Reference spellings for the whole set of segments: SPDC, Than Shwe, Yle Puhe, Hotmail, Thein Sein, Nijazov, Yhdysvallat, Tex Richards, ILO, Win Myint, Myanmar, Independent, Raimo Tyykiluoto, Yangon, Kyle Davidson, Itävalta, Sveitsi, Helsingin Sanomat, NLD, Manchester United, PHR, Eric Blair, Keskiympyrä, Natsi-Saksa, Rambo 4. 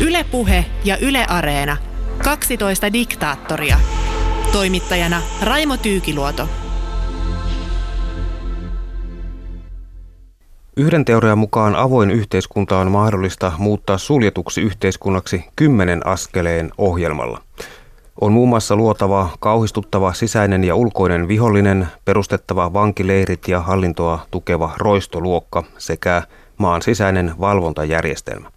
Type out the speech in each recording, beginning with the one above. Yle Puhe ja Yle Areena. 12 diktaattoria. Toimittajana Raimo Tyykiluoto. Yhden teorian mukaan avoin yhteiskunta on mahdollista muuttaa suljetuksi yhteiskunnaksi 10 askeleen ohjelmalla. On muun muassa luotava, kauhistuttava sisäinen ja ulkoinen vihollinen, perustettava vankileirit ja hallintoa tukeva roistoluokka sekä maan sisäinen valvontajärjestelmä.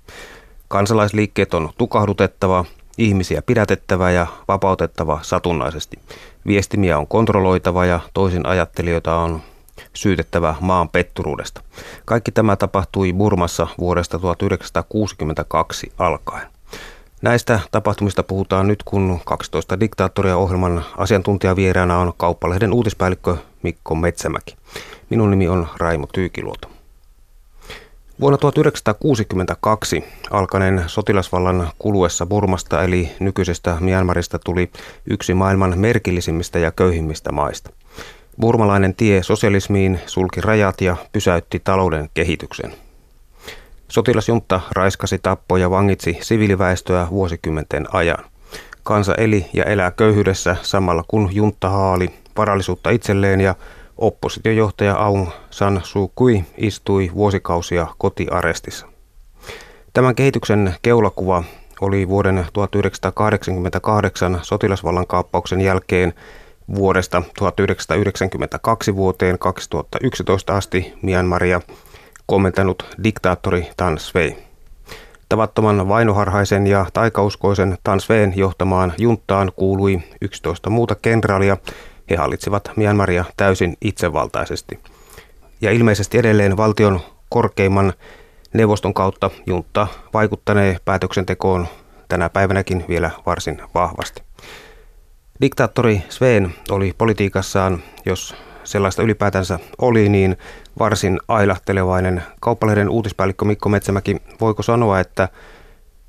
Kansalaisliikkeet on tukahdutettava, ihmisiä pidätettävä ja vapautettava satunnaisesti. Viestimiä on kontrolloitava ja toisin ajattelijoita on syytettävä maan petturuudesta. Kaikki tämä tapahtui Burmassa vuodesta 1962 alkaen. Näistä tapahtumista puhutaan nyt, kun 12 diktaattoria -ohjelman asiantuntijavieraana on Kauppalehden uutispäällikkö Mikko Metsämäki. Minun nimi on Raimo Tyykiluoto. Vuonna 1962 alkaneen sotilasvallan kuluessa Burmasta eli nykyisestä Myanmarista tuli yksi maailman merkillisimmistä ja köyhimmistä maista. Burmalainen tie sosialismiin sulki rajat ja pysäytti talouden kehityksen. Sotilasjuntta raiskasi, tappoi ja vangitsi siviiliväestöä vuosikymmenten ajan. Kansa eli ja elää köyhyydessä samalla kun juntta haali varallisuutta itselleen ja oppositiojohtaja Aung San Suu Kyi istui vuosikausia kotiarestissa. Tämän kehityksen keulakuva oli vuoden 1988 sotilasvallan kaappauksen jälkeen vuodesta 1992 vuoteen 2011 asti Myanmaria kommentanut diktaattori Than Shwe. Tavattoman vainoharhaisen ja taikauskoisen Than Shwen johtamaan junttaan kuului 11 muuta kenraalia. He hallitsivat Myanmaria täysin itsevaltaisesti. Ja ilmeisesti edelleen valtion korkeimman neuvoston kautta juntta vaikuttanee päätöksentekoon tänä päivänäkin vielä varsin vahvasti. Diktaattori Shwen oli politiikassaan, jos sellaista ylipäätänsä oli, niin varsin ailahtelevainen. Kauppalehden uutispäällikkö Mikko Metsämäki, voiko sanoa, että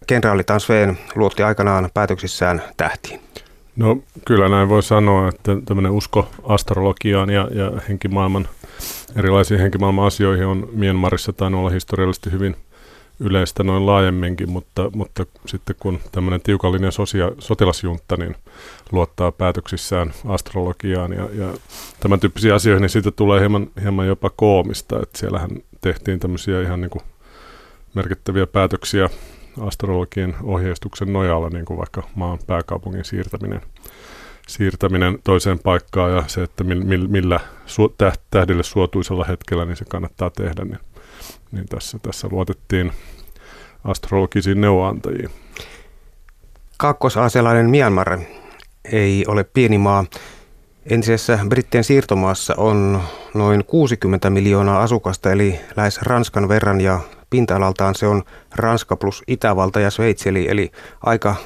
kenraali Than Shwe luotti aikanaan päätöksissään tähtiin? No kyllä näin voi sanoa, että tämmöinen usko astrologiaan ja erilaisiin henkimaailman asioihin on Myanmarissa tainnut olla historiallisesti hyvin yleistä noin laajemminkin, mutta sitten kun tämmöinen tiukallinen sotilasjuntta niin luottaa päätöksissään astrologiaan ja tämän tyyppisiin asioihin, niin siitä tulee hieman jopa koomista, että siellähän tehtiin tämmöisiä ihan niin kuin merkittäviä päätöksiä astrologien ohjeistuksen nojalla, niin kuin vaikka maan pääkaupungin siirtäminen toiseen paikkaan ja se, että millä tähdille suotuisella hetkellä niin se kannattaa tehdä, niin tässä luotettiin astrologisiin neuvoantajiin. Kaakkois-aasialainen Myanmar ei ole pieni maa. Entisessä Brittien siirtomaassa on noin 60 miljoonaa asukasta, eli lähes Ranskan verran, ja pinta-alaltaan se on Ranska plus Itävalta ja Sveitsi, eli aika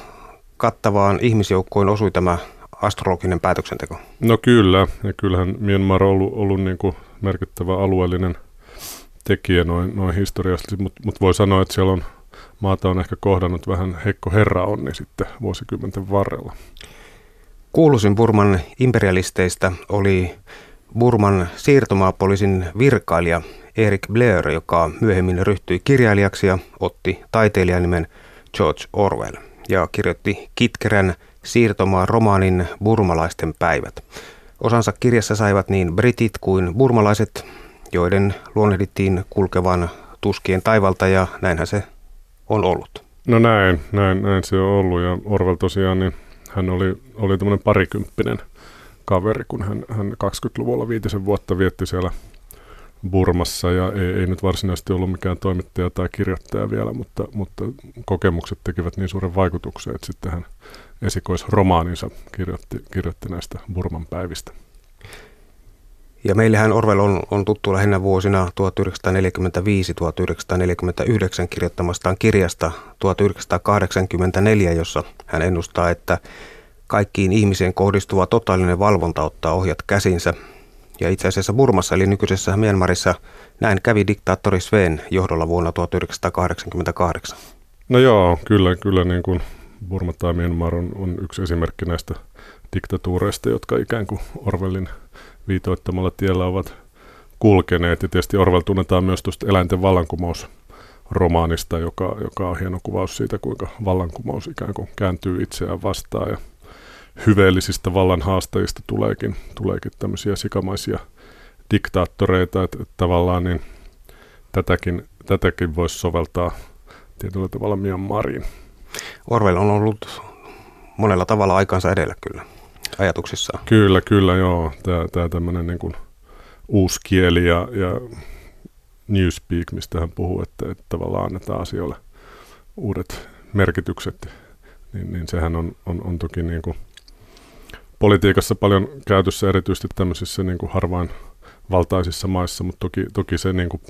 kattavaan ihmisjoukkoon osui tämä astrologinen päätöksenteko. No kyllä, ja kyllähän Myanmar on ollut niin kuin merkittävä alueellinen tekijä noin historiallisesti, mutta voi sanoa, että siellä on maata on ehkä kohdannut vähän heikko herraonni sitten vuosikymmenten varrella. Kuuluisin Burman imperialisteista oli Burman siirtomaapoliisin virkailija Eric Blair, joka myöhemmin ryhtyi kirjailijaksi ja otti taiteilijanimen George Orwell ja kirjoitti kitkerän siirtomaa-romaanin Burmalaisten päivät. Osansa kirjassa saivat niin britit kuin burmalaiset, joiden luonnehdittiin kulkevan tuskien taivalta, ja näinhän se on ollut. No näin se on ollut, ja Orwell tosiaan, niin hän oli tämmöinen parikymppinen kaveri, kun hän 20-luvulla 5 vuotta vietti siellä Burmassa, ja ei nyt varsinaisesti ollut mikään toimittaja tai kirjoittaja vielä, mutta kokemukset tekivät niin suuren vaikutuksen, että sitten hän esikoisromaaninsa kirjoitti näistä Burman päivistä. Ja meillähän Orwell on tuttu lähinnä vuosina 1945-1949 kirjoittamastaan kirjasta 1984, jossa hän ennustaa, että kaikkiin ihmiseen kohdistuva totaalinen valvonta ottaa ohjat käsinsä. Ja itse asiassa Burmassa eli nykyisessä Myanmarissa näin kävi diktaattori Shwen johdolla vuonna 1988. No joo, kyllä niin kuin Burma tai Myanmar on yksi esimerkki näistä diktatuureista, jotka ikään kuin Orwellin viitoittamalla tiellä ovat kulkeneet. Ja tietysti Orwell tunnetaan myös tuosta Eläinten vallankumous romaanista, joka on hieno kuvaus siitä, kuinka vallankumous ikään kuin kääntyy itseään vastaan ja hyveellisistä vallanhaastajista tuleekin tämmöisiä sikamaisia diktaattoreita, että tavallaan niin tätäkin voisi soveltaa tietyllä tavalla Myanmariin. Orwell on ollut monella tavalla aikansa edellä kyllä ajatuksissaan. Kyllä, joo. Tämä tämmöinen niin kuin uusi kieli ja newspeak, mistä hän puhuu, että tavallaan annetaan asioille uudet merkitykset, niin sehän on toki niin kuin politiikassa paljon käytössä, erityisesti tämmöisissä niin kuin harvain valtaisissa maissa, mutta toki se niin kuin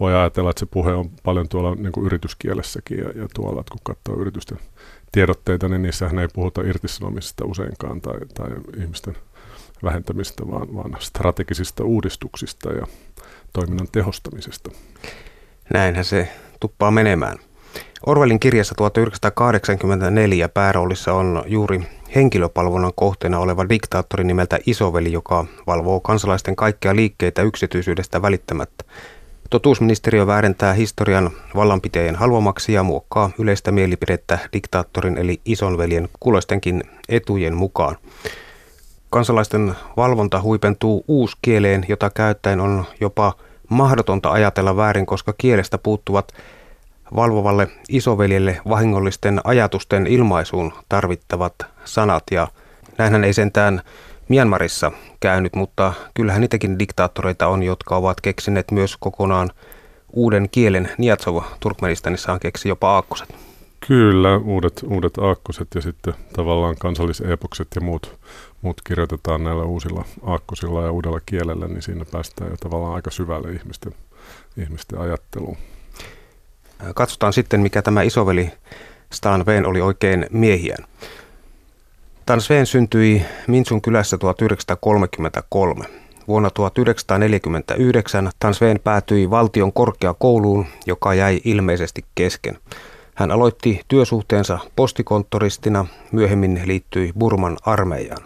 voi ajatella, että se puhe on paljon tuolla niin kuin yrityskielessäkin ja tuolla, että kun katsoo yritysten tiedotteita, niin niissähän ei puhuta irtisanomisista useinkaan tai ihmisten vähentämistä, vaan strategisista uudistuksista ja toiminnan tehostamisesta. Näinhän se tuppaa menemään. Orwellin kirjassa 1984 pääroolissa on juuri henkilöpalvonnan kohteena oleva diktaattori nimeltä Isoveli, joka valvoo kansalaisten kaikkia liikkeitä yksityisyydestä välittämättä. Totuusministeriö väärentää historian vallanpitäjien halvomaksi ja muokkaa yleistä mielipidettä diktaattorin eli isonveljen kuloistenkin etujen mukaan. Kansalaisten valvonta huipentuu uuskieleen, jota käyttäen on jopa mahdotonta ajatella väärin, koska kielestä puuttuvat valvovalle isoveljelle vahingollisten ajatusten ilmaisuun tarvittavat sanat. Ja näinhän ei sentään Myanmarissa käynyt, mutta kyllähän niitäkin diktaattoreita on, jotka ovat keksineet myös kokonaan uuden kielen. Nijazov Turkmenistanissaan keksi jopa aakkoset. Kyllä, uudet aakkoset ja sitten tavallaan kansalliseepokset ja muut kirjoitetaan näillä uusilla aakkosilla ja uudella kielellä, niin siinä päästään jo tavallaan aika syvälle ihmisten ajatteluun. Katsotaan sitten, mikä tämä isoveli Than Shwe oli oikein miehiään. Than Shwe syntyi Minsun kylässä 1933. Vuonna 1949 Than Shwe päätyi valtion korkeakouluun, joka jäi ilmeisesti kesken. Hän aloitti työsuhteensa postikonttoristina, myöhemmin liittyi Burman armeijaan.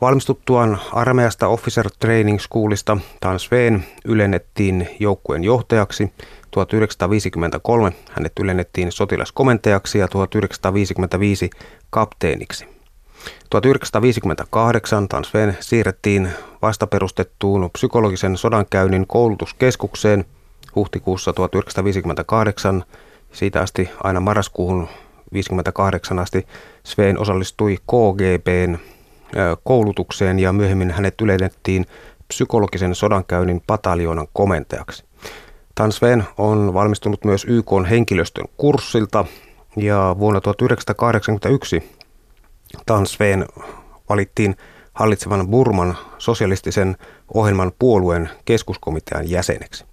Valmistuttuaan armeijasta Officer Training Schoolista Than Shwe ylennettiin joukkueen johtajaksi. 1953 hänet ylennettiin sotilaskomentajaksi ja 1955 kapteeniksi. 1958 Than Shwe siirrettiin vastaperustettuun psykologisen sodankäynnin koulutuskeskukseen huhtikuussa 1958. Siitä asti aina marraskuuhun 1958 asti Shwe osallistui KGB:n koulutukseen ja myöhemmin hänet ylennettiin psykologisen sodankäynnin pataljoonan komentajaksi. Than Shwe on valmistunut myös YK:n henkilöstön kurssilta ja vuonna 1981 Than Shwe valittiin hallitsevan Burman sosialistisen ohjelman puolueen keskuskomitean jäseneksi.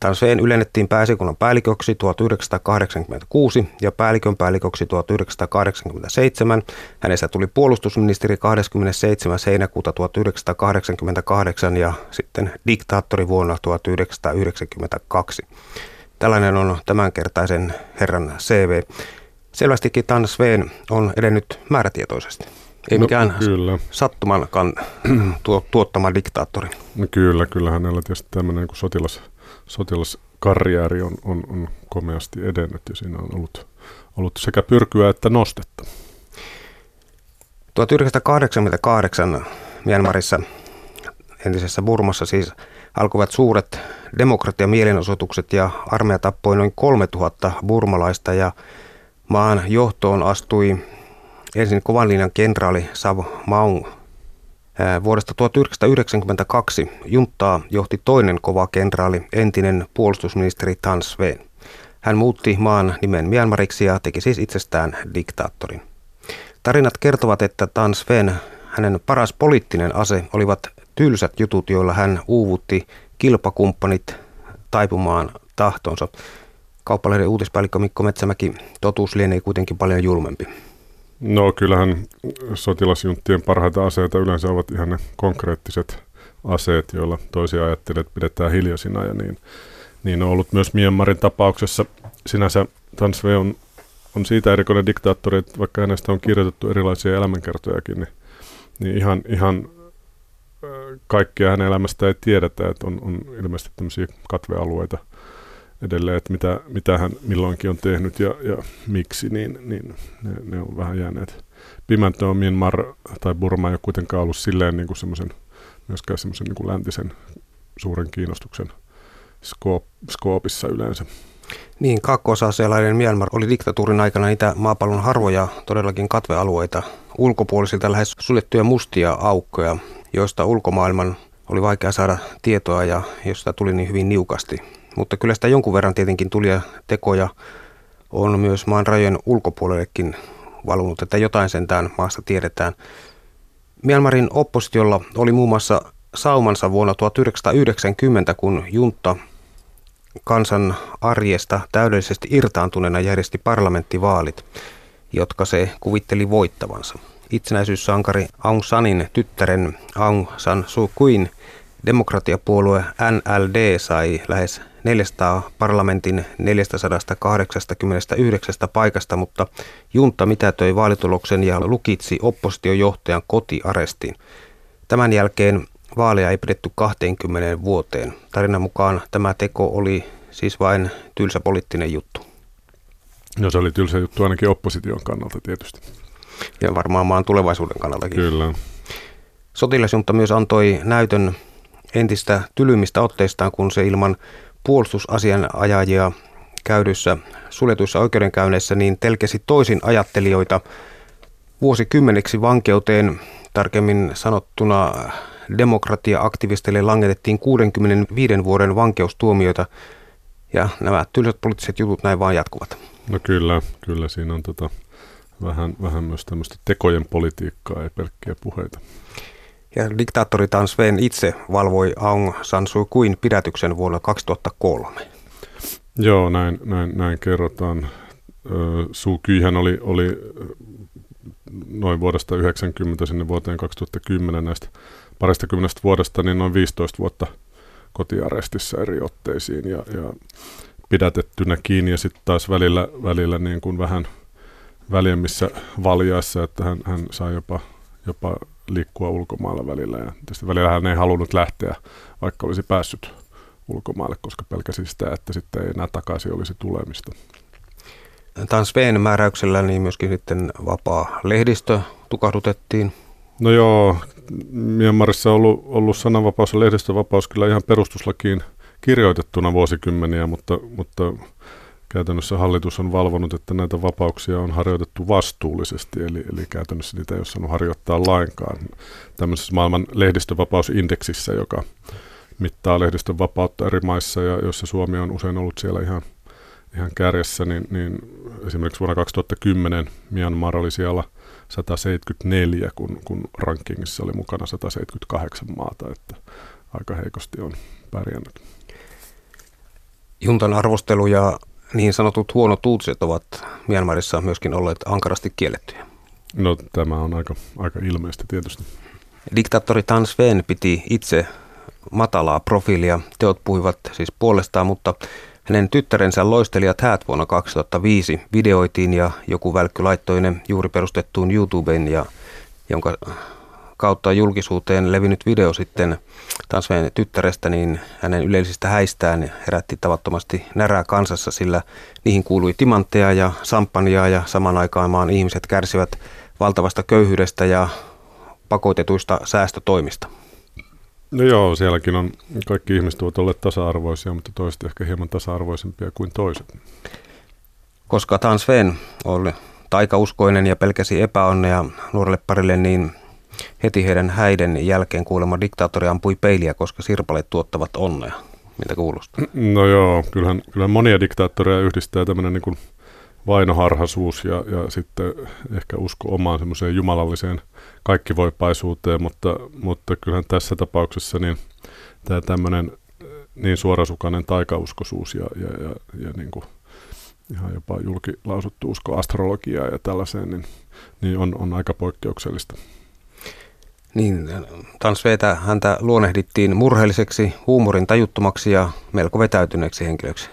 Than Shwe ylennettiin pääesikunnan päälliköksi 1986 ja päälliköksi 1987. Hänestä tuli puolustusministeri 27. heinäkuuta 1988 ja sitten diktaattori vuonna 1992. Tällainen on tämänkertaisen herran CV. Selvästikin Than Shwe on edennyt määrätietoisesti. Ei mikään sattuman tuottama diktaattori. No kyllä hänellä tietysti tämmöinen kuin sotilaskarriääri on komeasti edennyt ja siinä on ollut sekä pyrkyä että nostetta. 1988 Myanmarissa, entisessä Burmassa siis, alkoivat suuret demokratiamielenosoitukset ja armeija tappoi noin 3000 burmalaista ja maan johtoon astui ensin kovan linjan kenraali Saw Maung. Vuodesta 1992 junttaa johti toinen kova kenraali, entinen puolustusministeri Than Shwe. Hän muutti maan nimen Myanmariksi ja teki siis itsestään diktaattorin. Tarinat kertovat, että Than Shwen, hänen paras poliittinen ase, olivat tylsät jutut, joilla hän uuvutti kilpakumppanit taipumaan tahtonsa. Kauppalehden uutispäällikkö Mikko Metsämäki, totuus lienee kuitenkin paljon julmempi. No kyllähän sotilasjunttien parhaita aseita yleensä ovat ihan ne konkreettiset aseet, joilla toisia ajattelijat pidetään hiljaisina ja niin on ollut myös Myanmarin tapauksessa. Sinänsä Than Shwe on siitä erikoinen diktaattori, että vaikka hänestä on kirjoitettu erilaisia elämänkertojakin, niin ihan kaikkea hänen elämästä ei tiedetä, että on ilmeisesti tämmöisiä katvealueita edelleen, että mitä hän milloinkin on tehnyt ja miksi, niin ne on vähän jääneet. Pimentä on Myanmar tai Burma ei ole kuitenkaan ollut silleen niin kuin semmoisen, myöskään semmoisen niin kuin läntisen suuren kiinnostuksen skoopissa yleensä. Niin, kaakkois-aasialainen Myanmar oli diktatuurin aikana niitä maapallon harvoja todellakin katvealueita, ulkopuolisilta lähes suljettuja mustia aukkoja, joista ulkomaailman oli vaikea saada tietoa ja josta tuli niin hyvin niukasti. Mutta kyllä sitä jonkun verran tietenkin tuli ja tekoja on myös maan rajojen ulkopuolellekin valunut, että jotain sentään maasta tiedetään. Myanmarin oppositiolla oli muun muassa saumansa vuonna 1990, kun juntta kansan arjesta täydellisesti irtaantuneena järjesti parlamenttivaalit, jotka se kuvitteli voittavansa. Itsenäisyyssankari Aung Sanin tyttären Aung San Suu Kyin demokratiapuolue NLD sai lähes 400 parlamentin 489 paikasta, mutta junta mitätöi vaalituloksen ja lukitsi oppositiojohtajan kotiarestiin. Tämän jälkeen vaaleja ei pidetty 20 vuoteen. Tarinan mukaan tämä teko oli siis vain tylsä poliittinen juttu. No se oli tylsä juttu ainakin opposition kannalta tietysti. Ja varmaan maan tulevaisuuden kannaltakin. Kyllä. Sotilasjunta myös antoi näytön entistä tylymmistä otteistaan, kun se ilman puolustusasianajajia käydyissä suljetuissa oikeudenkäynneissä niin telkesi toisin ajattelijoita vuosikymmeniksi vankeuteen, tarkemmin sanottuna demokratia-aktivisteille langetettiin 65 vuoden vankeustuomioita, ja nämä tylsät poliittiset jutut näin vaan jatkuvat. No kyllä siinä on vähän myös tämmöistä tekojen politiikkaa, ei pelkkiä puheita. Ja diktaattori Than Shwe itse valvoi Aung San Suu Kyin pidätyksen vuonna 2003. Joo, näin kerrotaan. Suu Kyihän oli noin vuodesta 1990 sinne vuoteen 2010 näistä parista kymmenestä vuodesta, niin noin 15 vuotta kotiarestissa eri otteisiin ja pidätettynä kiinni ja sitten taas välillä niin kuin vähän väljemmissä valjaissa, että hän sai jopa liikkua ulkomailla välillä ja tietysti välillä hän ei halunnut lähteä, vaikka olisi päässyt ulkomaille, koska pelkäsi sitä, että sitten ei enää takaisin olisi tulemista. Than Shwen määräyksellä niin myöskin sitten vapaa lehdistö tukahdutettiin. No joo, Myanmarissa on ollut sananvapaus ja lehdistövapaus kyllä ihan perustuslakiin kirjoitettuna vuosikymmeniä, mutta käytännössä hallitus on valvonut, että näitä vapauksia on harjoitettu vastuullisesti, eli käytännössä niitä ei ole saanut harjoittaa lainkaan. Tämmöisessä maailman lehdistövapausindeksissä, joka mittaa lehdistön vapautta eri maissa ja jossa Suomi on usein ollut siellä ihan kärjessä, niin esimerkiksi vuonna 2010 Myanmar oli siellä 174, kun rankingissa oli mukana 178 maata, että aika heikosti on pärjännyt. Juntan arvostelu ja niin sanotut huonot uutiset ovat Myanmarissa myöskin olleet ankarasti kiellettyjä. No tämä on aika ilmeistä tietysti. Diktaattori Than Shwe piti itse matalaa profiilia. Teot puhuivat siis puolestaan, mutta hänen tyttärensä loistelijat häät vuonna 2005 videoitiin ja joku välkky laittoi ne juuri perustettuun YouTubeen, ja jonka kautta julkisuuteen levinnyt video sitten Than Shwen tyttärestä, niin hänen yleisistä häistään herätti tavattomasti närää kansassa, sillä niihin kuului timantteja ja samppanjaa ja saman aikaan maan ihmiset kärsivät valtavasta köyhyydestä ja pakotetuista säästötoimista. No joo, sielläkin on kaikki ihmiset ovat olleet tasa-arvoisia, mutta toiset ehkä hieman tasa-arvoisempia kuin toiset. Koska Than Shwe oli taikauskoinen ja pelkäsi epäonnea nuorelle parille, niin heti heidän häiden jälkeen kuulemma diktaattori ampui peiliä, koska sirpaleet tuottavat onnea. Miltä kuulostaa? No joo, kyllähän monia diktaattoreja yhdistää tämmöinen niin kuin vainoharhaisuus ja sitten ehkä usko omaan semmoiseen jumalalliseen kaikkivoipaisuuteen, mutta kyllähän tässä tapauksessa niin tämä tämmöinen niin suorasukainen taikauskoisuus ja niin kuin ihan jopa julkilausuttu usko astrologiaa ja tällaiseen, niin on aika poikkeuksellista. Niin, Than Shwetä häntä luonehdittiin murheelliseksi, huumorin tajuttomaksi ja melko vetäytyneeksi henkilöksi.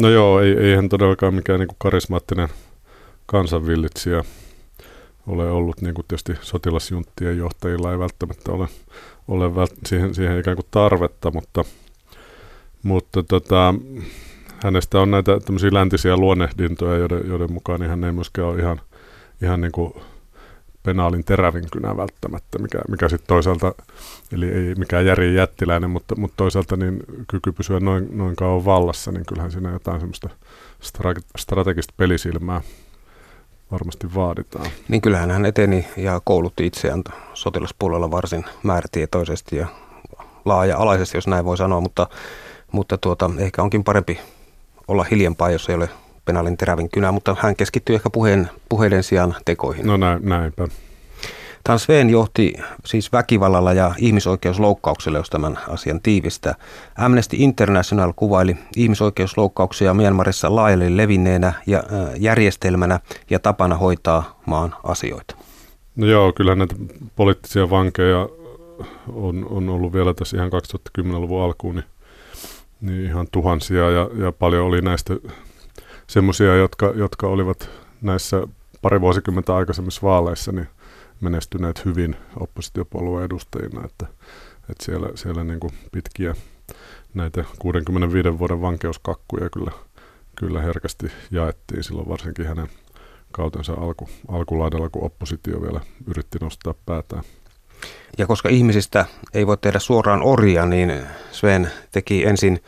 No joo, eihän todellakaan mikään niin kuin karismaattinen kansanvillitsijä ole ollut, niin kuin tietysti sotilasjunttien johtajilla ei välttämättä ole siihen ikään kuin tarvetta, mutta hänestä on näitä tämmöisiä läntisiä luonnehdintoja, joiden mukaan hän ei myöskään ole ihan niin kuin penaalin terävinkynä välttämättä, mikä sitten toisaalta, eli ei mikään Järin Jättiläinen, mutta toisaalta niin kyky pysyä noin kauan vallassa, niin kyllähän siinä jotain semmoista strategista pelisilmää varmasti vaaditaan. Niin kyllähän hän eteni ja koulutti itseään sotilaspuolella varsin määrätietoisesti ja laaja-alaisesti, jos näin voi sanoa, mutta ehkä onkin parempi olla hiljempaa, jos ei ole penaalin terävin kynä, mutta hän keskittyy ehkä puheiden sijaan tekoihin. No näinpä. Than Shwe johti siis väkivallalla ja ihmisoikeusloukkauksella, jos tämän asian tiivistää. Amnesty International kuvaili ihmisoikeusloukkauksia Myanmarissa laajalle levinneenä ja järjestelmänä ja tapana hoitaa maan asioita. No joo, kyllähän näitä poliittisia vankeja on ollut vielä tässä ihan 2010-luvun alkuun, niin ihan tuhansia ja paljon oli näistä semmoisia, jotka olivat näissä pari vuosikymmentä aikaisemmissa vaaleissa niin menestyneet hyvin oppositiopuolueen edustajina, että siellä niin kuin pitkiä näitä 65 vuoden vankeuskakkuja kyllä herkästi jaettiin silloin varsinkin hänen kautensa alkulaidalla, kun oppositio vielä yritti nostaa päätään. Ja koska ihmisistä ei voi tehdä suoraan orjia, niin Shwe teki ensin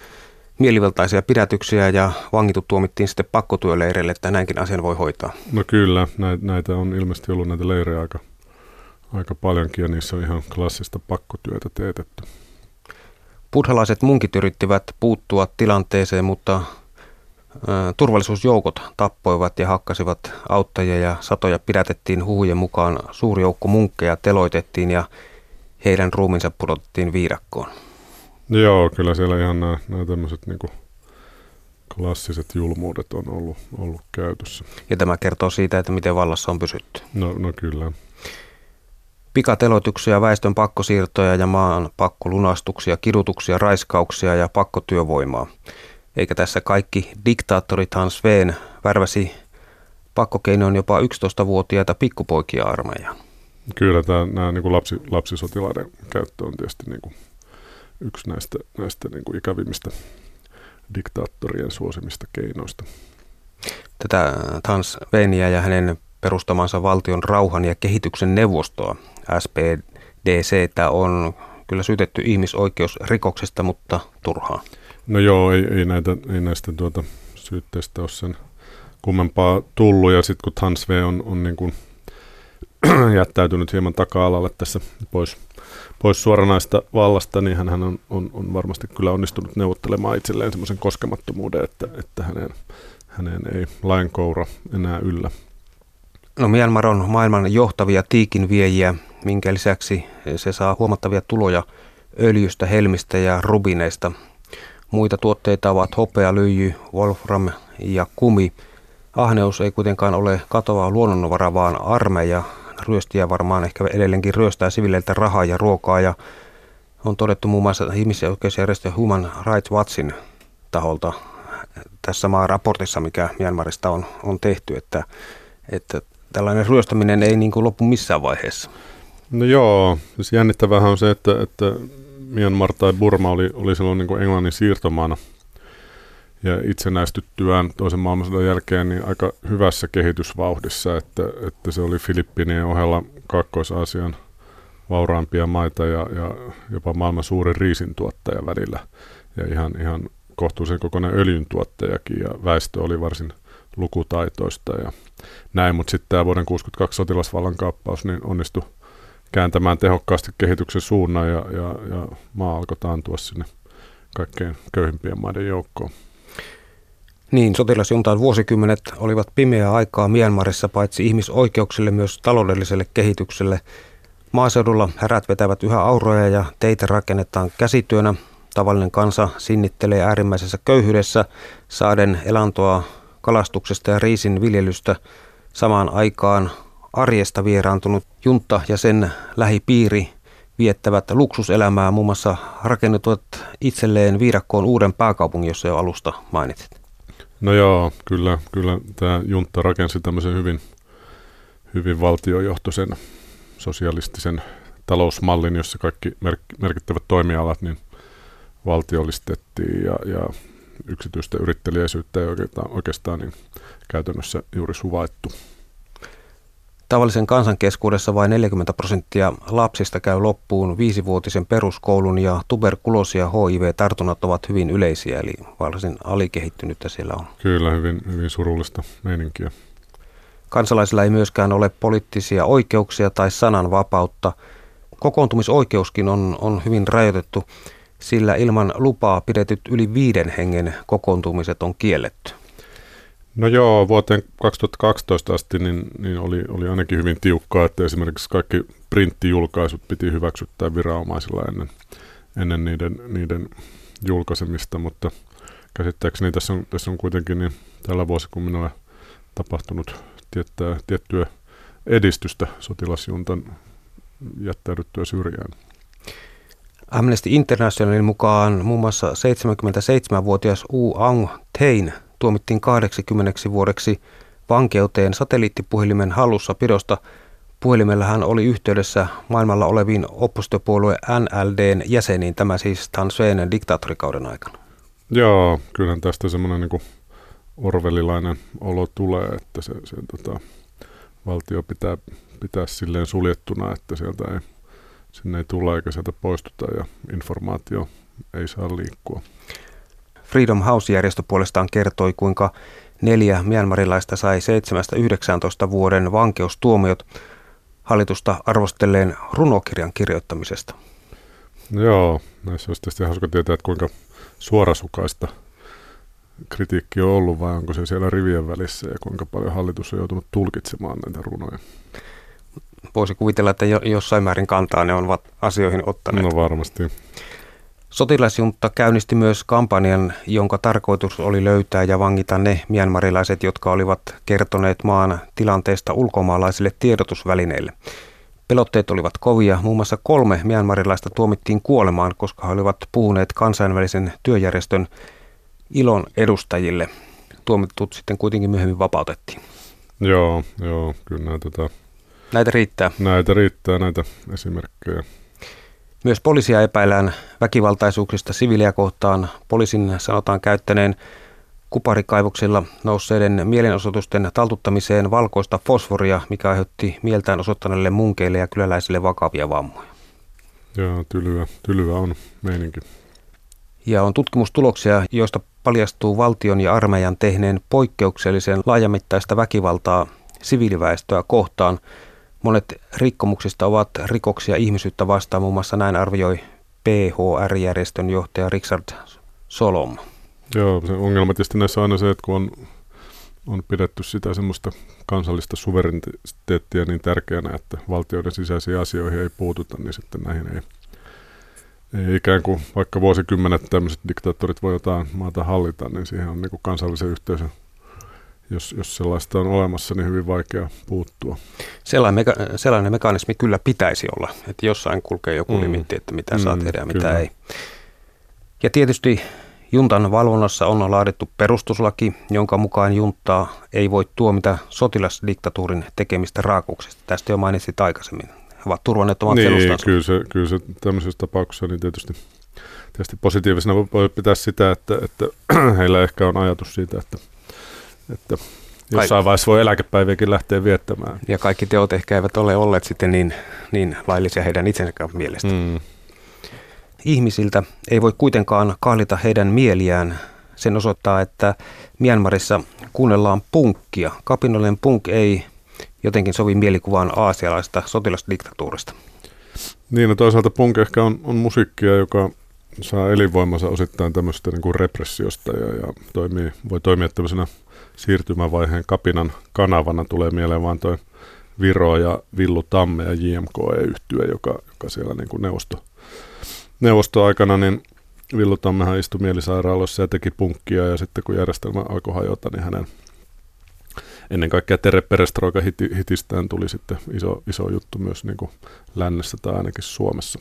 mielivaltaisia pidätyksiä ja vangitut tuomittiin sitten pakkotyöleireille, että näinkin asian voi hoitaa. No kyllä, näitä on ilmeisesti ollut näitä leirejä aika paljonkin ja niissä on ihan klassista pakkotyötä teetetty. Buddhalaiset munkit yrittivät puuttua tilanteeseen, mutta turvallisuusjoukot tappoivat ja hakkasivat auttajia ja satoja pidätettiin huhujen mukaan. Suuri joukko munkkeja teloitettiin ja heidän ruuminsa pudotettiin viidakkoon. Joo, kyllä siellä ihan nämä tämmöiset niin klassiset julmuudet on ollut käytössä. Ja tämä kertoo siitä, että miten vallassa on pysytty. No kyllä. Pikateloituksia, väestön pakkosiirtoja ja maan pakkolunastuksia, kidutuksia, raiskauksia ja pakkotyövoimaa. Eikä tässä kaikki. Diktaattorithan Shwe värväsi pakkokeinoin jopa 11-vuotiaita pikkupoikia armeijaan. Kyllä nämä niin kuin lapsisotilaiden käyttö on tietysti niin yksi näistä niin kuin ikävimmistä diktaattorien suosimista keinoista. Tätä Than Shwea ja hänen perustamansa valtion rauhan ja kehityksen neuvostoa, SPDC, on kyllä syytetty ihmisoikeusrikoksesta, mutta turhaa. No joo, ei näistä syytteistä ole sen kummempaa tullut. Ja sitten kun Than Shwe on niin kuin jättäytynyt hieman taka-alalle tässä pois suoranaista vallasta, niin hän on varmasti kyllä onnistunut neuvottelemaan itselleen semmoisen koskemattomuuden, että häneen ei lainkoura enää yllä. No Myanmar on maailman johtavia tiikinviejiä, minkä lisäksi se saa huomattavia tuloja öljystä, helmistä ja rubineista. Muita tuotteita ovat hopea, lyijy, wolfram ja kumi. Ahneus ei kuitenkaan ole katoava luonnonvara, vaan armeija. Ryöstiä varmaan ehkä edelleenkin ryöstää sivileiltä rahaa ja ruokaa, ja on todettu muun muassa ihmisoikeusjärjestö Human Rights Watchin taholta tässä maan raportissa, mikä Myanmarista on tehty, että tällainen ryöstäminen ei niin kuin loppu missään vaiheessa. No joo, siis jännittävähän on se, että Myanmar tai Burma oli silloin niin kuin Englannin siirtomaana ja itsenäistyttyään toisen maailmansodan jälkeen niin aika hyvässä kehitysvauhdissa, että se oli Filippiinien ohella Kaakkois-Aasian vauraampia maita ja jopa maailman suurin riisintuottaja välillä ja ihan kohtuullisen kokoinen öljyntuottajakin ja väestö oli varsin lukutaitoista ja näin, mutta sitten tämä vuoden 1962 sotilasvallankaappaus niin onnistui kääntämään tehokkaasti kehityksen suunnan ja maa alkoi taantua sinne kaikkein köyhimpien maiden joukkoon. Niin, sotilasjuntaan vuosikymmenet olivat pimeää aikaa Myanmarissa paitsi ihmisoikeuksille myös taloudelliselle kehitykselle. Maaseudulla härät vetävät yhä auroja ja teitä rakennetaan käsityönä. Tavallinen kansa sinnittelee äärimmäisessä köyhyydessä saaden elantoa kalastuksesta ja riisin viljelystä. Samaan aikaan arjesta vieraantunut junta ja sen lähipiiri viettävät luksuselämää, muun muassa rakennetuvat itselleen viidakkoon uuden pääkaupungin, jossa jo alusta mainitsit. No joo, kyllä tämä juntta rakensi tämmöisen hyvin valtiojohtoisen sosialistisen talousmallin, jossa kaikki merkittävät toimialat niin valtiollistettiin ja yksityistä yritteliäisyyttä ei oikeastaan niin käytännössä juuri suvaittu. Tavallisen kansan keskuudessa vain 40% lapsista käy loppuun 5-vuotisen peruskoulun ja tuberkuloosi ja HIV-tartunnat ovat hyvin yleisiä, eli varsin alikehittynyttä siellä on. Kyllä, hyvin surullista meininkiä. Kansalaisilla ei myöskään ole poliittisia oikeuksia tai sananvapautta. Kokoontumisoikeuskin on hyvin rajoitettu, sillä ilman lupaa pidetyt yli 5 hengen kokoontumiset on kielletty. No joo, vuoteen 2012 asti niin oli ainakin hyvin tiukkaa, että esimerkiksi kaikki printtijulkaisut piti hyväksyttää viranomaisilla ennen niiden julkaisemista, mutta käsittääkseni tässä on kuitenkin niin tällä vuosikymmenellä tapahtunut tiettyä edistystä sotilasjuntan jättäydyttyä syrjään. Amnesty Internationalin mukaan muun muassa 77-vuotias Aung Tein tuomittiin 80 vuodeksi vankeuteen satelliittipuhelimen hallussapidosta. Puhelimella hän oli yhteydessä maailmalla oleviin oppositiopuolue NLD:n jäseniin, tämä siis Than Shwen diktaattorikauden aikana. Joo, kyllähän tästä semmoinen niin kuin orwellilainen olo tulee, että se valtio pitää silleen suljettuna, että sinne ei tulla eikä sieltä poistuta ja informaatio ei saa liikkua. Freedom House-järjestö puolestaan kertoi, kuinka 4 myanmarilaista sai 7-19 vuoden vankeustuomiot hallitusta arvostelleen runokirjan kirjoittamisesta. Joo, näissä olisi tietysti hauska tietää, että kuinka suorasukaista kritiikki on ollut, vai onko se siellä rivien välissä ja kuinka paljon hallitus on joutunut tulkitsemaan näitä runoja. Voisi kuvitella, että jossain määrin kantaa ne ovat asioihin ottaneet. No varmasti. Sotilasjunta käynnisti myös kampanjan, jonka tarkoitus oli löytää ja vangita ne myanmarilaiset, jotka olivat kertoneet maan tilanteesta ulkomaalaisille tiedotusvälineille. Pelotteet olivat kovia. Muun muassa 3 myanmarilaista tuomittiin kuolemaan, koska he olivat puhuneet kansainvälisen työjärjestön ILOn edustajille. Tuomitut sitten kuitenkin myöhemmin vapautettiin. Joo, kyllä näitä riittää. Näitä esimerkkejä. Myös poliisia epäillään väkivaltaisuuksista siviiliä kohtaan. Poliisin sanotaan käyttäneen kuparikaivoksilla nousseiden mielenosoitusten taltuttamiseen valkoista fosforia, mikä aiheutti mieltään osoittaneille munkeille ja kyläläisille vakavia vammoja. Joo, tylyä on meininki. Ja on tutkimustuloksia, joista paljastuu valtion ja armeijan tehneen poikkeuksellisen laajamittaista väkivaltaa siviiliväestöä kohtaan. Monet rikkomuksista ovat rikoksia ihmisyyttä vastaan, muun muassa näin arvioi PHR-järjestön johtaja Richard Solom. Joo, se ongelma tietysti näissä on aina se, että kun on pidetty sitä semmoista kansallista suvereniteettia niin tärkeänä, että valtioiden sisäisiin asioihin ei puututa, niin sitten näihin ei ikään kuin vaikka vuosikymmenet tämmöiset diktaattorit voi jotain maata hallita, niin siihen on niin kuin kansallisen yhteisön, jos sellaista on olemassa, niin hyvin vaikea puuttua. Sellainen mekanismi kyllä pitäisi olla, että jossain kulkee joku limitti, että mitä saa tehdä ja mitä ei. Ja tietysti juntan valvonnassa on laadittu perustuslaki, jonka mukaan juntaa ei voi tuomita sotilasdiktatuurin tekemistä raakuuksista. Tästä jo mainitsit aikaisemmin. He ovat turvanneet omat selustansa. Kyllä se tämmöisessä tapauksessa niin tietysti positiivisena voi pitää sitä, että heillä ehkä on ajatus siitä, että jossain vaiheessa voi eläkepäiviäkin lähteä viettämään. Ja kaikki teot ehkä eivät ole olleet sitten niin laillisia heidän itsensä mielestä. Ihmisiltä ei voi kuitenkaan kahlita heidän mieliään. Sen osoittaa, että Myanmarissa kuunnellaan punkkia. Kapinallinen punk ei jotenkin sovi mielikuvaan aasialaista sotilasdiktatuurista. Niin, no toisaalta punk ehkä on musiikkia, joka saa elinvoimansa osittain tämmöistä niin kuin repressiosta ja voi toimia tämmöisenä siirtymävaiheen kapinan kanavana. Tulee mieleen vaan toi Viro ja Villu Tamme ja JMKE-yhtye, joka siellä niin kuin neuvostoaikana, niin Villu Tammehan istui mielisairaaloissa ja teki punkkia, ja sitten kun järjestelmä alkoi hajota, niin hänen ennen kaikkea perestroika hitistään tuli sitten iso juttu myös niin kuin lännessä tai ainakin Suomessa.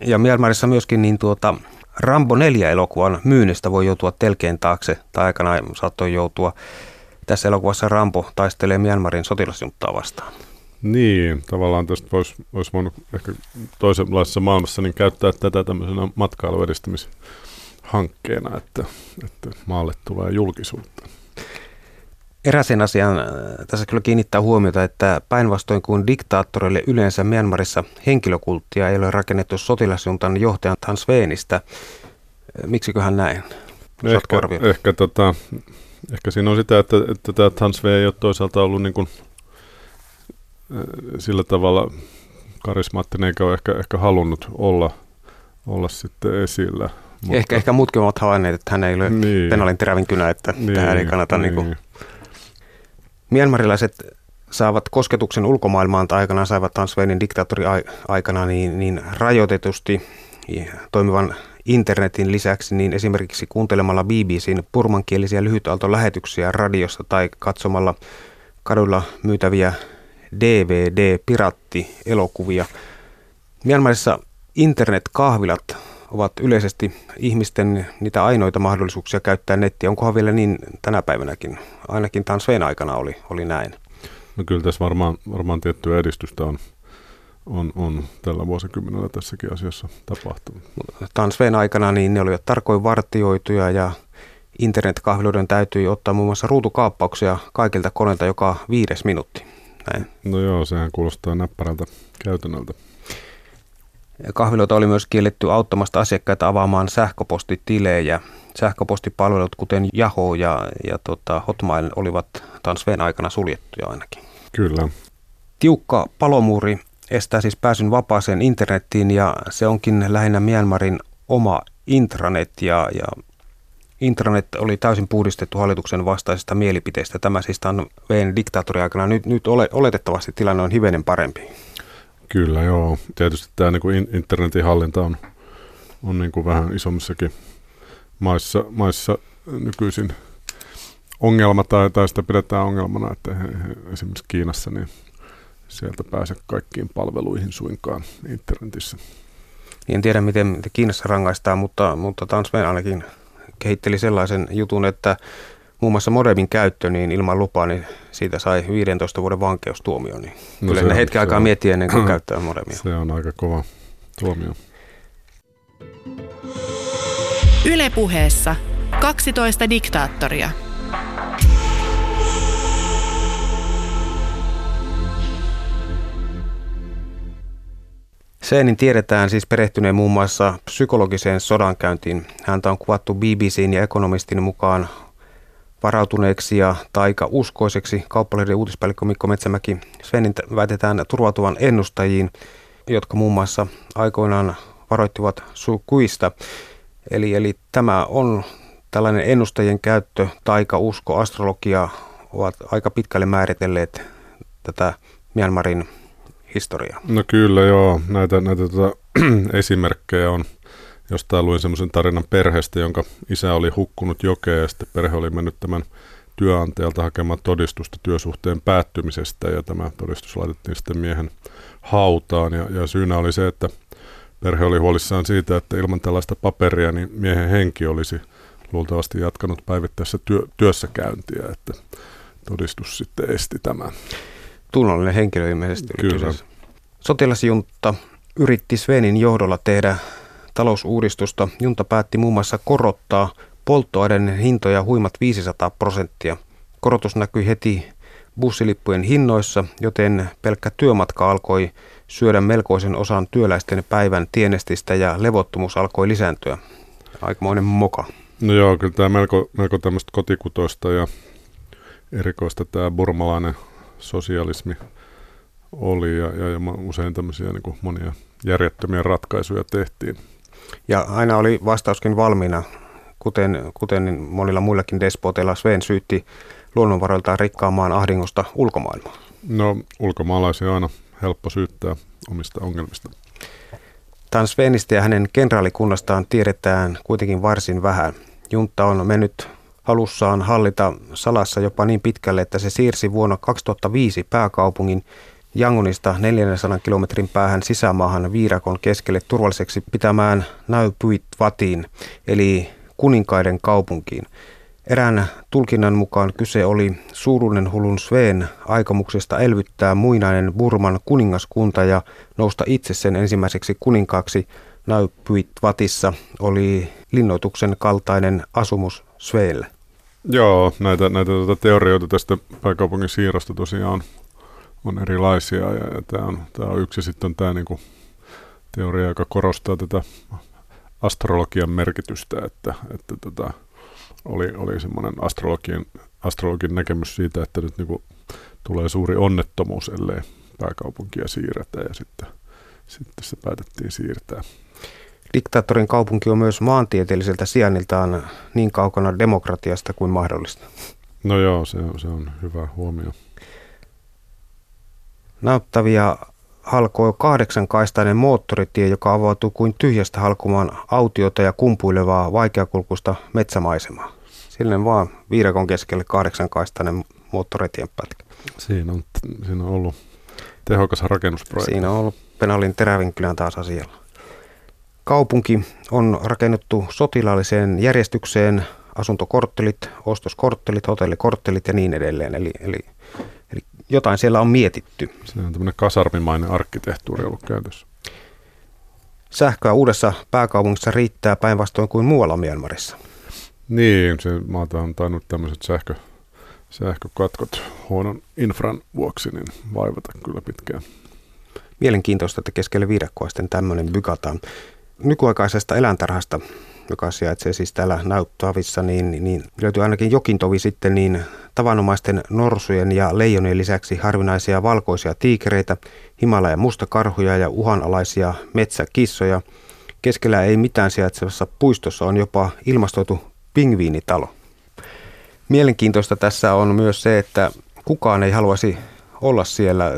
Ja Myanmarissa myöskin niin Rambo 4-elokuvan myynnistä voi joutua telkeen taakse, tai aikanaan saattoi joutua. Tässä elokuvassa Rambo taistelee Myanmarin sotilasjuntaa vastaan. Niin, tavallaan tästä olisi voinut ehkä toisenlaisessa maailmassa niin käyttää tätä tämmöisenä matkailuedistämishankkeena hankkeena, että maalle tulee julkisuutta. Eräseen asiaan tässä kyllä kiinnittää huomiota, että päinvastoin kuin diktaattoreille yleensä Myanmarissa henkilökulttia ei ole rakennettu sotilasjuntan johtajan Than Shwenistä. Miksiköhän näin? Ehkä siinä on sitä, että tämä Than Shwe ei ole toisaalta ollut niin kuin sillä tavalla karismaattinen, eikä ole ehkä halunnut olla sitten esillä. Mutta ehkä muutkin ovat havainneet, että hän ei ole penaalin terävin kynä, että tähän ei kannata. Niin. Myanmarilaiset saavat kosketuksen ulkomaailmaan, tai aikanaan saivat Than Shwenin diktaattorin aikana niin rajoitetusti toimivan internetin lisäksi, niin esimerkiksi kuuntelemalla BBC:n burmankielisiä lyhytaaltolähetyksiä radiosta tai katsomalla kaduilla myytäviä DVD-piraattielokuvia. Myanmarissa internetkahvilat ovat yleisesti ihmisten niitä ainoita mahdollisuuksia käyttää nettiä. Onkohan vielä niin tänä päivänäkin? Ainakin Than Shwen aikana oli näin. No kyllä tässä varmaan tiettyä edistystä on tällä vuosikymmenellä tässäkin asiassa tapahtunut. Than Shwen aikana niin ne olivat tarkoin vartioituja ja internetkahviloiden täytyi ottaa muun muassa ruutukaappauksia kaikilta koneilta joka 5 minuutti. Näin. No joo, sehän kuulostaa näppärältä käytännöltä. Kahviloita oli myös kielletty auttamasta asiakkaita avaamaan sähköpostitilejä. Sähköpostipalvelut, kuten Yahoo ja Hotmail, olivat Than Shwen aikana suljettuja ainakin. Kyllä. Tiukka palomuuri estää siis pääsyn vapaaseen internettiin, ja se onkin lähinnä Myanmarin oma intranet. Ja intranet oli täysin puhdistettu hallituksen vastaisesta mielipiteestä. Tämä siis Than Shwen diktaattorin aikana. Nyt oletettavasti tilanne on hivenen parempi. Kyllä, joo. Tietysti tämä niin kuin internetin hallinta on niin kuin vähän isommissakin maissa nykyisin ongelma, tai sitä pidetään ongelmana, että esimerkiksi Kiinassa niin sieltä pääsee kaikkiin palveluihin suinkaan internetissä. En tiedä, miten Kiinassa rangaistaan, mutta Than Shwen ainakin kehitteli sellaisen jutun, että muun muassa modemin käyttö niin ilman lupaa, niin siitä sai 15 vuoden vankeustuomio. Niin no kyllä ne hetken aikaa miettii ennen kuin käyttää modemia. Se on aika kova tuomio. Yle Puheessa 12 diktaattoria. Shwenin tiedetään siis perehtyneen muun muassa psykologiseen sodankäyntiin. Häntä on kuvattu BBC:n ja ekonomistin mukaan varautuneeksi ja taikauskoiseksi. Kauppalehden uutispäällikkö Mikko Metsämäki. Shwenin väitetään turvautuvan ennustajiin, jotka muun muassa aikoinaan varoittivat Suu Kyistä. Eli tämä on tällainen ennustajien käyttö, taikausko, astrologia ovat aika pitkälle määritelleet tätä Myanmarin historiaa. No kyllä joo, näitä esimerkkejä on. Jostain luin semmoisen tarinan perheestä, jonka isä oli hukkunut jokeen, ja sitten perhe oli mennyt tämän työnantajalta hakemaan todistusta työsuhteen päättymisestä, ja tämä todistus laitettiin sitten miehen hautaan, ja syynä oli se, että perhe oli huolissaan siitä, että ilman tällaista paperia niin miehen henki olisi luultavasti jatkanut päivittäisessä työssäkäyntiä, että todistus sitten esti tämän. Tunnollinen henkilö ilmeisesti. Kyllä. Sotilasjunta yritti Shwenin johdolla tehdä talousuudistusta. Junta päätti muun muassa korottaa polttoaineiden hintoja huimat 500%. Korotus näkyi heti bussilippujen hinnoissa, joten pelkkä työmatka alkoi syödä melkoisen osan työläisten päivän tienestistä ja levottomuus alkoi lisääntyä. Aikamoinen moka. No joo, kyllä tämä melko tämmöistä kotikutoista ja erikoista tämä burmalainen sosialismi oli, ja usein tämmöisiä niin kuin monia järjettömiä ratkaisuja tehtiin. Ja aina oli vastauskin valmiina, kuten monilla muillakin despoteilla. Shwen syytti luonnonvaroiltaan rikkaamaan ahdingosta ulkomaailmaa. No ulkomaalaisia on aina helppo syyttää omista ongelmista. Than Shwenistä ja hänen kenraalikunnastaan tiedetään kuitenkin varsin vähän. Junta on mennyt halussaan hallita salassa jopa niin pitkälle, että se siirsi vuonna 2005 pääkaupungin Yangonista 400 kilometrin päähän sisämaahan viidakon keskelle turvalliseksi pitämään Naypyidawatiin, eli kuninkaiden kaupunkiin. Erään tulkinnan mukaan kyse oli suuruuden hullun Shwen aikomuksesta elvyttää muinainen Burman kuningaskunta ja nousta itse sen ensimmäiseksi kuninkaaksi Naypyidatissa oli linnoituksen kaltainen asumus Shweillä. Joo, näitä teorioita tästä pääkaupungin siirrosta tosiaan on erilaisia, ja tämä on yksi sitten tämä niinku teoria, joka korostaa tätä astrologian merkitystä, että oli semmoinen astrologin näkemys siitä, että nyt niinku tulee suuri onnettomuus, ellei pääkaupunkia siirretään, ja sitten se päätettiin siirtää. Diktaattorin kaupunki on myös maantieteelliseltä sijainniltaan niin kaukana demokratiasta kuin mahdollista. No joo, se on hyvä huomio. Nayptavia halkoi 8-kaistainen moottoritie, joka avautui kuin tyhjästä halkumaan autiota ja kumpuilevaa vaikeakulkuista metsämaisemaa. Silleen vaan viidakon keskelle 8-kaistainen moottoritien pätkä. Siinä on ollut tehokas rakennusprojekti. Siinä on ollut Penalin Terävinkylän taas asialla. Kaupunki on rakennettu sotilaalliseen järjestykseen, asuntokorttelit, ostoskorttelit, hotellikorttelit ja niin edelleen. Eli jotain siellä on mietitty. Se on tämmöinen kasarmimainen arkkitehtuuri ollut käytössä. Sähköä uudessa pääkaupungissa riittää päinvastoin kuin muualla Myanmarissa. Niin, se maata on tainnut tämmöiset sähkökatkot huonon infran vuoksi niin vaivata kyllä pitkään. Mielenkiintoista, että keskelle viidakkoa sitten tämmöinen bykataan. Nykyaikaisesta eläintarhasta, joka sijaitsee siis täällä Nayptavissa, niin löytyy ainakin jokin tovi sitten niin tavanomaisten norsujen ja leijonien lisäksi harvinaisia valkoisia tiikereitä, himalajan mustakarhuja ja uhanalaisia metsäkissoja. Keskellä ei mitään sijaitsevassa puistossa on jopa ilmastoitu pingviinitalo. Mielenkiintoista tässä on myös se, että kukaan ei haluaisi olla siellä.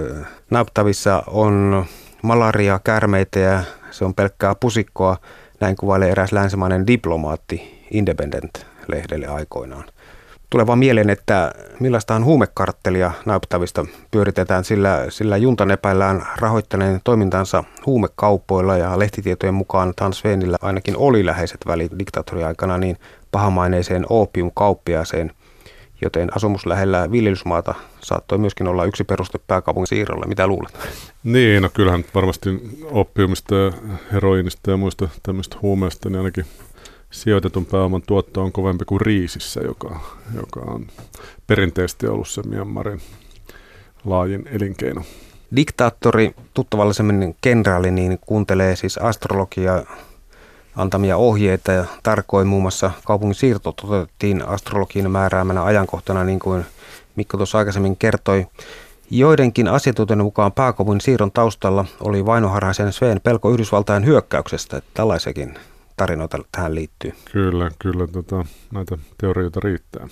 Nayptavissa on malaria, käärmeitä ja se on pelkkää pusikkoa. Näin kuvailee eräs länsimainen diplomaatti Independent-lehdelle aikoinaan. Tulee vaan mieleen, että millaistahan huumekarttelia Nayptavista pyöritetään, sillä juntan epäillään rahoittaneen toimintansa huumekaupoilla, ja lehtitietojen mukaan Than Shwenillä ainakin oli läheiset välit diktaattoriaikana niin pahamaineiseen oopiumkauppiaaseen, joten asumus lähellä viljelysmaata saattoi myöskin olla yksi peruste pääkaupungin siirrolle. Mitä luulet? Niin, no kyllähän varmasti oppiumista ja heroinista ja muista tämmöistä huumeista, niin ainakin sijoitetun pääoman tuotto on kovempi kuin riisissä, joka on perinteisesti ollut se Myanmarin laajin elinkeino. Diktaattori, tuttavallisemmin kenraali, niin kuuntelee siis astrologiaa antamia ohjeita ja tarkoin muun muassa kaupungin siirto toteutettiin astrologin määräämänä ajankohtana, niin kuin Mikko tuossa aikaisemmin kertoi. Joidenkin asiantuntijoiden mukaan pääkaupungin siirron taustalla oli vainoharhaisen Shwen pelko Yhdysvaltain hyökkäyksestä. Että tällaisiakin tarinoita tähän liittyy. Kyllä, näitä teorioita riittää.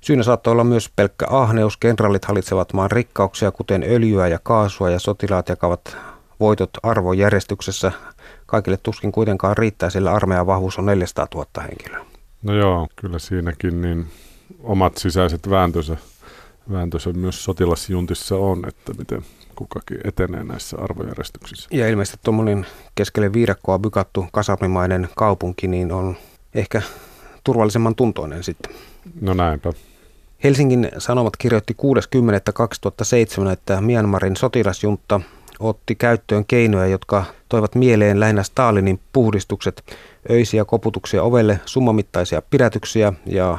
Syynä saattoi olla myös pelkkä ahneus. Kenraalit hallitsevat maan rikkauksia, kuten öljyä ja kaasua, ja sotilaat jakavat voitot arvojärjestyksessä. Kaikille tuskin kuitenkaan riittää, sillä armeijan vahvuus on 400 000 henkilöä. No joo, kyllä siinäkin niin omat sisäiset vääntönsä myös sotilasjuntissa on, että miten kukakin etenee näissä arvojärjestyksissä. Ja ilmeisesti tuommoinen keskelle viidakkoa bykattu kasarmimainen kaupunki niin on ehkä turvallisemman tuntoinen sitten. No näinpä. Helsingin Sanomat kirjoitti 6.10.2007, että Myanmarin sotilasjuntta otti käyttöön keinoja, jotka toivat mieleen lähinnä Stalinin puhdistukset, öisiä koputuksia ovelle, summamittaisia pidätyksiä ja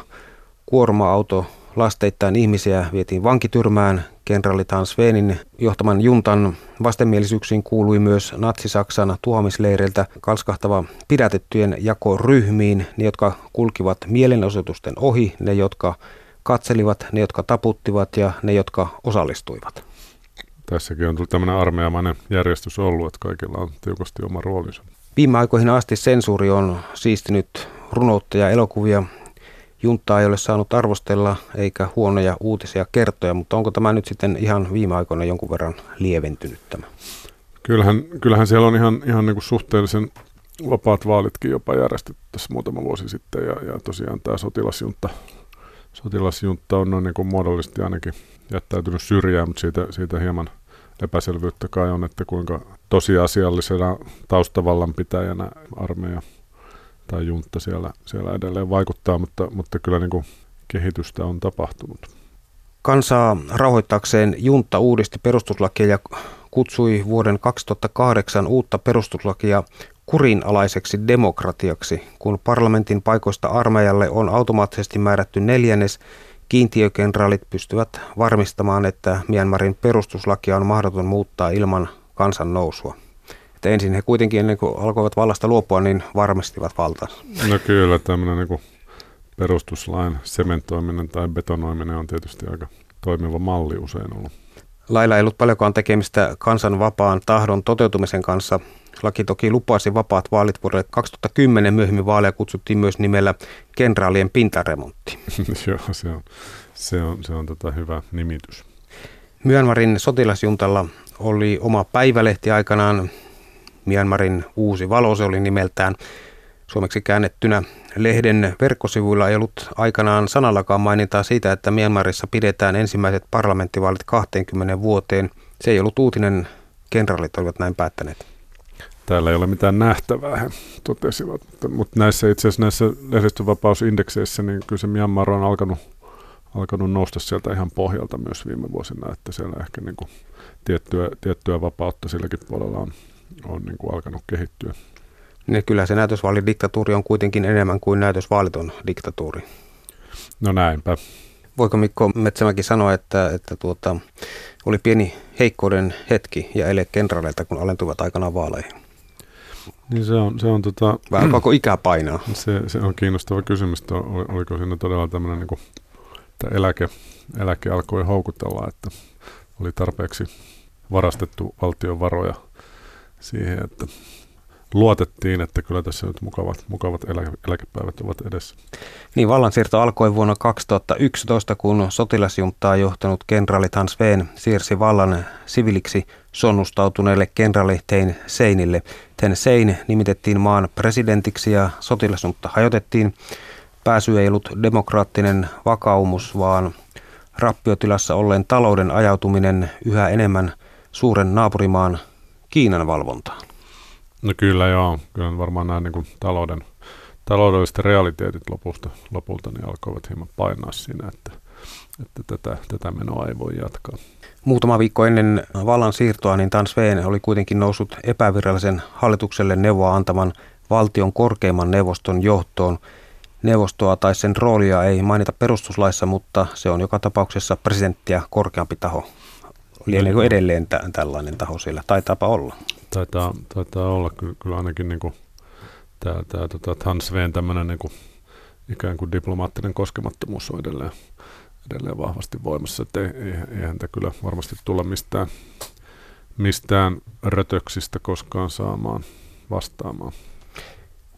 kuorma-auto lasteittain ihmisiä vietiin vankityrmään. Kenraali Than Shwenin johtaman juntan vastenmielisyyksiin kuului myös Natsi-Saksan tuhoamisleireiltä kalskahtava pidätettyjen jakoryhmiin, ne jotka kulkivat mielenosoitusten ohi, ne jotka katselivat, ne jotka taputtivat ja ne jotka osallistuivat. Tässäkin on tullut tämmöinen armeijamainen järjestys ollut, että kaikilla on tiukasti oma roolinsa. Viime aikoihin asti sensuuri on siistinyt runoutta ja elokuvia. Juntaa ei ole saanut arvostella eikä huonoja uutisia kertoja, mutta onko tämä nyt sitten ihan viime aikoina jonkun verran lieventynyt tämä? Kyllähän siellä on ihan niin kuin suhteellisen vapaat vaalitkin jopa järjestetty tässä muutama vuosi sitten, ja tosiaan tämä sotilasjuntta on noin niin kuin muodollisesti ainakin jättäytynyt syrjään, mutta siitä hieman epäselvyyttä kai on, että kuinka tosiasiallisena taustavallanpitäjänä armeija tai juntta siellä edelleen vaikuttaa, mutta kyllä niin kuin kehitystä on tapahtunut. Kansaa rauhoittaakseen juntta uudisti perustuslakia ja kutsui vuoden 2008 uutta perustuslakia kurinalaiseksi demokratiaksi, kun parlamentin paikoista armeijalle on automaattisesti määrätty 4. Kiintiökenraalit pystyvät varmistamaan, että Myanmarin perustuslakia on mahdoton muuttaa ilman kansan nousua. Että ensin he kuitenkin, ennen kuin alkoivat vallasta luopua, niin varmistivat valtansa. No kyllä, tämmöinen niin kuin perustuslain sementoiminen tai betonoiminen on tietysti aika toimiva malli usein ollut. Lailla ei ollut paljonkaan tekemistä kansan vapaan tahdon toteutumisen kanssa. Laki toki lupasi vapaat vaalit vuodelle 2010. Myöhemmin vaaleja kutsuttiin myös nimellä kenraalien pintaremontti. Joo, se on hyvä nimitys. Myanmarin sotilasjuntalla oli oma päivälehti aikanaan. Myanmarin Uusi Valo se oli nimeltään. Suomeksi käännettynä lehden verkkosivuilla ei ollut aikanaan sanallakaan mainintaa siitä, että Myanmarissa pidetään ensimmäiset parlamenttivaalit 20 vuoteen. Se ei ollut uutinen, kenraalit olivat näin päättäneet. Täällä ei ole mitään nähtävää, he totesivat, mutta näissä, itse asiassa näissä lehdistönvapausindekseissä niin kyllä se Myanmar on alkanut nousta sieltä ihan pohjalta myös viime vuosina, että siellä ehkä niin kuin tiettyä vapautta silläkin puolella on niin kuin alkanut kehittyä. Niin kyllä se näytösvaalidiktatuuri on kuitenkin enemmän kuin näytösvaaliton diktatuuri. No näinpä. Voiko Mikko Metsämäki sanoa, että oli pieni heikkouden hetki ja ele kenraaleilta, kun alentuivat aikanaan vaaleihin? Niin se on vai alkoiko ikä painaa? Se on kiinnostava kysymys, oliko siinä todella tämmöinen, niin kuin, että eläke alkoi houkutella, että oli tarpeeksi varastettu valtion varoja siihen, että luotettiin, että kyllä tässä nyt mukavat eläkepäivät ovat edessä. Niin, vallansiirto alkoi vuonna 2011, kun sotilasjuntaa johtanut kenraali Than Shwe siirsi vallan siviliksi sonnustautuneelle kenraali Thein Seinille. Thein Sein nimitettiin maan presidentiksi ja sotilasjunta hajotettiin. Pääsy ei ollut demokraattinen vakaumus, vaan rappiotilassa olleen talouden ajautuminen yhä enemmän suuren naapurimaan Kiinan valvontaan. No kyllä joo, kyllä varmaan nämä niin kuin taloudelliset realiteetit lopulta niin alkoivat hieman painaa siinä, että tätä menoa ei voi jatkaa. Muutama viikko ennen vallan siirtoa niin Than Shwe oli kuitenkin noussut epävirallisen hallitukselle neuvoa antaman valtion korkeimman neuvoston johtoon. Neuvostoa tai sen roolia ei mainita perustuslaissa, mutta se on joka tapauksessa presidenttiä korkeampi taho. Lieneekö edelleen tällainen taho siellä? Taitaapa olla. Taitaa olla kyllä ainakin niin tämä Than Shwen tämmöinen niin ikään kuin diplomaattinen koskemattomuus on edelleen vahvasti voimassa. Et ei häntä kyllä varmasti tulla mistään rötöksistä koskaan saamaan vastaamaan.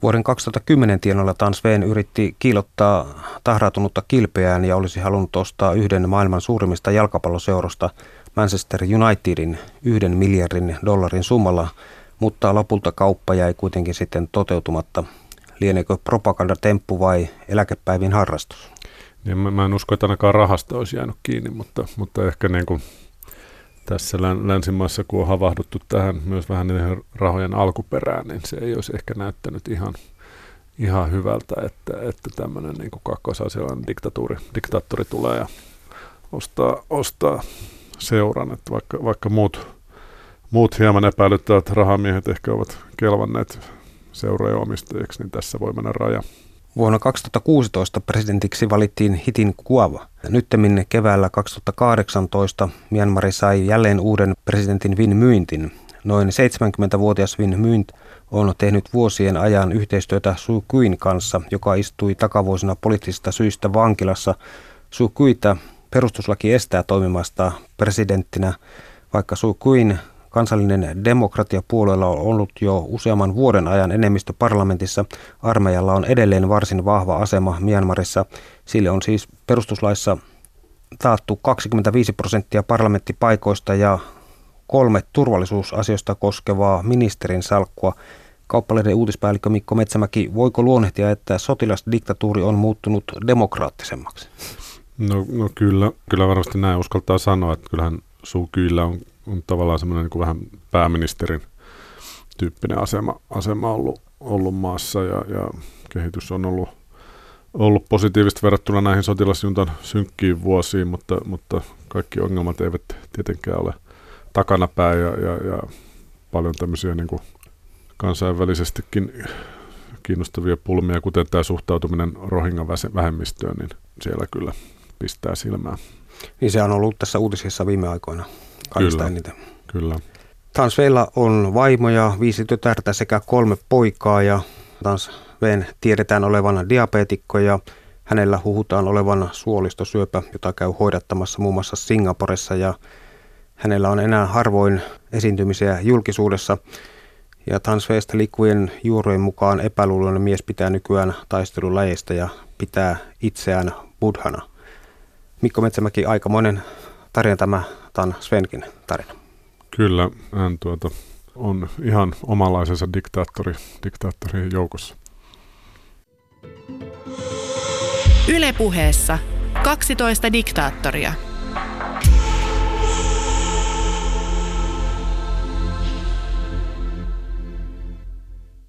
Vuoden 2010 tienoilla Than Shwe yritti kiillottaa tahrautunutta kilpeään ja olisi halunnut ostaa yhden maailman suurimmista jalkapalloseurosta Manchester Unitedin $1 miljardin summalla, mutta lopulta kauppa jäi kuitenkin sitten toteutumatta. Lieneekö propagandatemppu vai eläkepäivin harrastus? Niin, mä en usko, että ainakaan rahasta olisi jäänyt kiinni, mutta ehkä niin kuin tässä länsimaissa, kun on havahduttu tähän myös vähän niiden rahojen alkuperään, niin se ei olisi ehkä näyttänyt ihan hyvältä, että tämmöinen niin kuin kakkoisasialainen diktaattori tulee ja ostaa seuran, että vaikka muut hieman epäilyttävät rahamiehet ehkä ovat kelvanneet seurojen omistajiksi, niin tässä voi mennä raja. Vuonna 2016 presidentiksi valittiin Hitin Kuava. Nyttemmin keväällä 2018 Myanmar sai jälleen uuden presidentin Win Myintin. Noin 70-vuotias Win Myint on tehnyt vuosien ajan yhteistyötä Suu Kyin kanssa, joka istui takavuosina poliittisista syistä vankilassa. Suu Kyitä perustuslaki estää toimimasta presidenttinä, vaikka Suu Kyin kansallinen demokratiapuolueella on ollut jo useamman vuoden ajan enemmistö parlamentissa. Armeijalla on edelleen varsin vahva asema Myanmarissa. Sille on siis perustuslaissa taattu 25% parlamenttipaikoista ja 3 turvallisuusasioista koskevaa ministerin salkkua. Kauppalehden uutispäällikkö Mikko Metsämäki, voiko luonnehtia, että sotilasdiktatuuri on muuttunut demokraattisemmaksi? No kyllä varmasti näin uskaltaa sanoa, että kyllähän Suu Kyillä on tavallaan semmoinen niin kuin vähän pääministerin tyyppinen asema ollut maassa ja kehitys on ollut positiivista verrattuna näihin sotilasjuntan synkkiin vuosiin, mutta kaikki ongelmat eivät tietenkään ole takanapäin ja paljon tämmöisiä niin kuin kansainvälisestikin kiinnostavia pulmia, kuten tämä suhtautuminen Rohingan vähemmistöön, niin siellä kyllä pistää silmään. Niin se on ollut tässä uutisissa viime aikoina kaikista eniten. Kyllä. Than Shwella on vaimo ja 5 tytärtä sekä 3 poikaa ja Than Shwen tiedetään olevan diabeetikko ja hänellä huhutaan olevan suolistosyöpä, jota käy hoidattamassa muun muassa Singaporessa ja hänellä on enää harvoin esiintymisiä julkisuudessa. Ja Than Shwestä liikkuvien juurojen mukaan epäluuloinen mies pitää nykyään taistelulajeista ja pitää itseään buddhana. Mikko Metsämäki, aikamoinen tarina tämä Than Shwenkin tarina. Kyllä, hän on ihan omanlaisensa diktaattorien joukossa. Yle Puheessa 12 diktaattoria.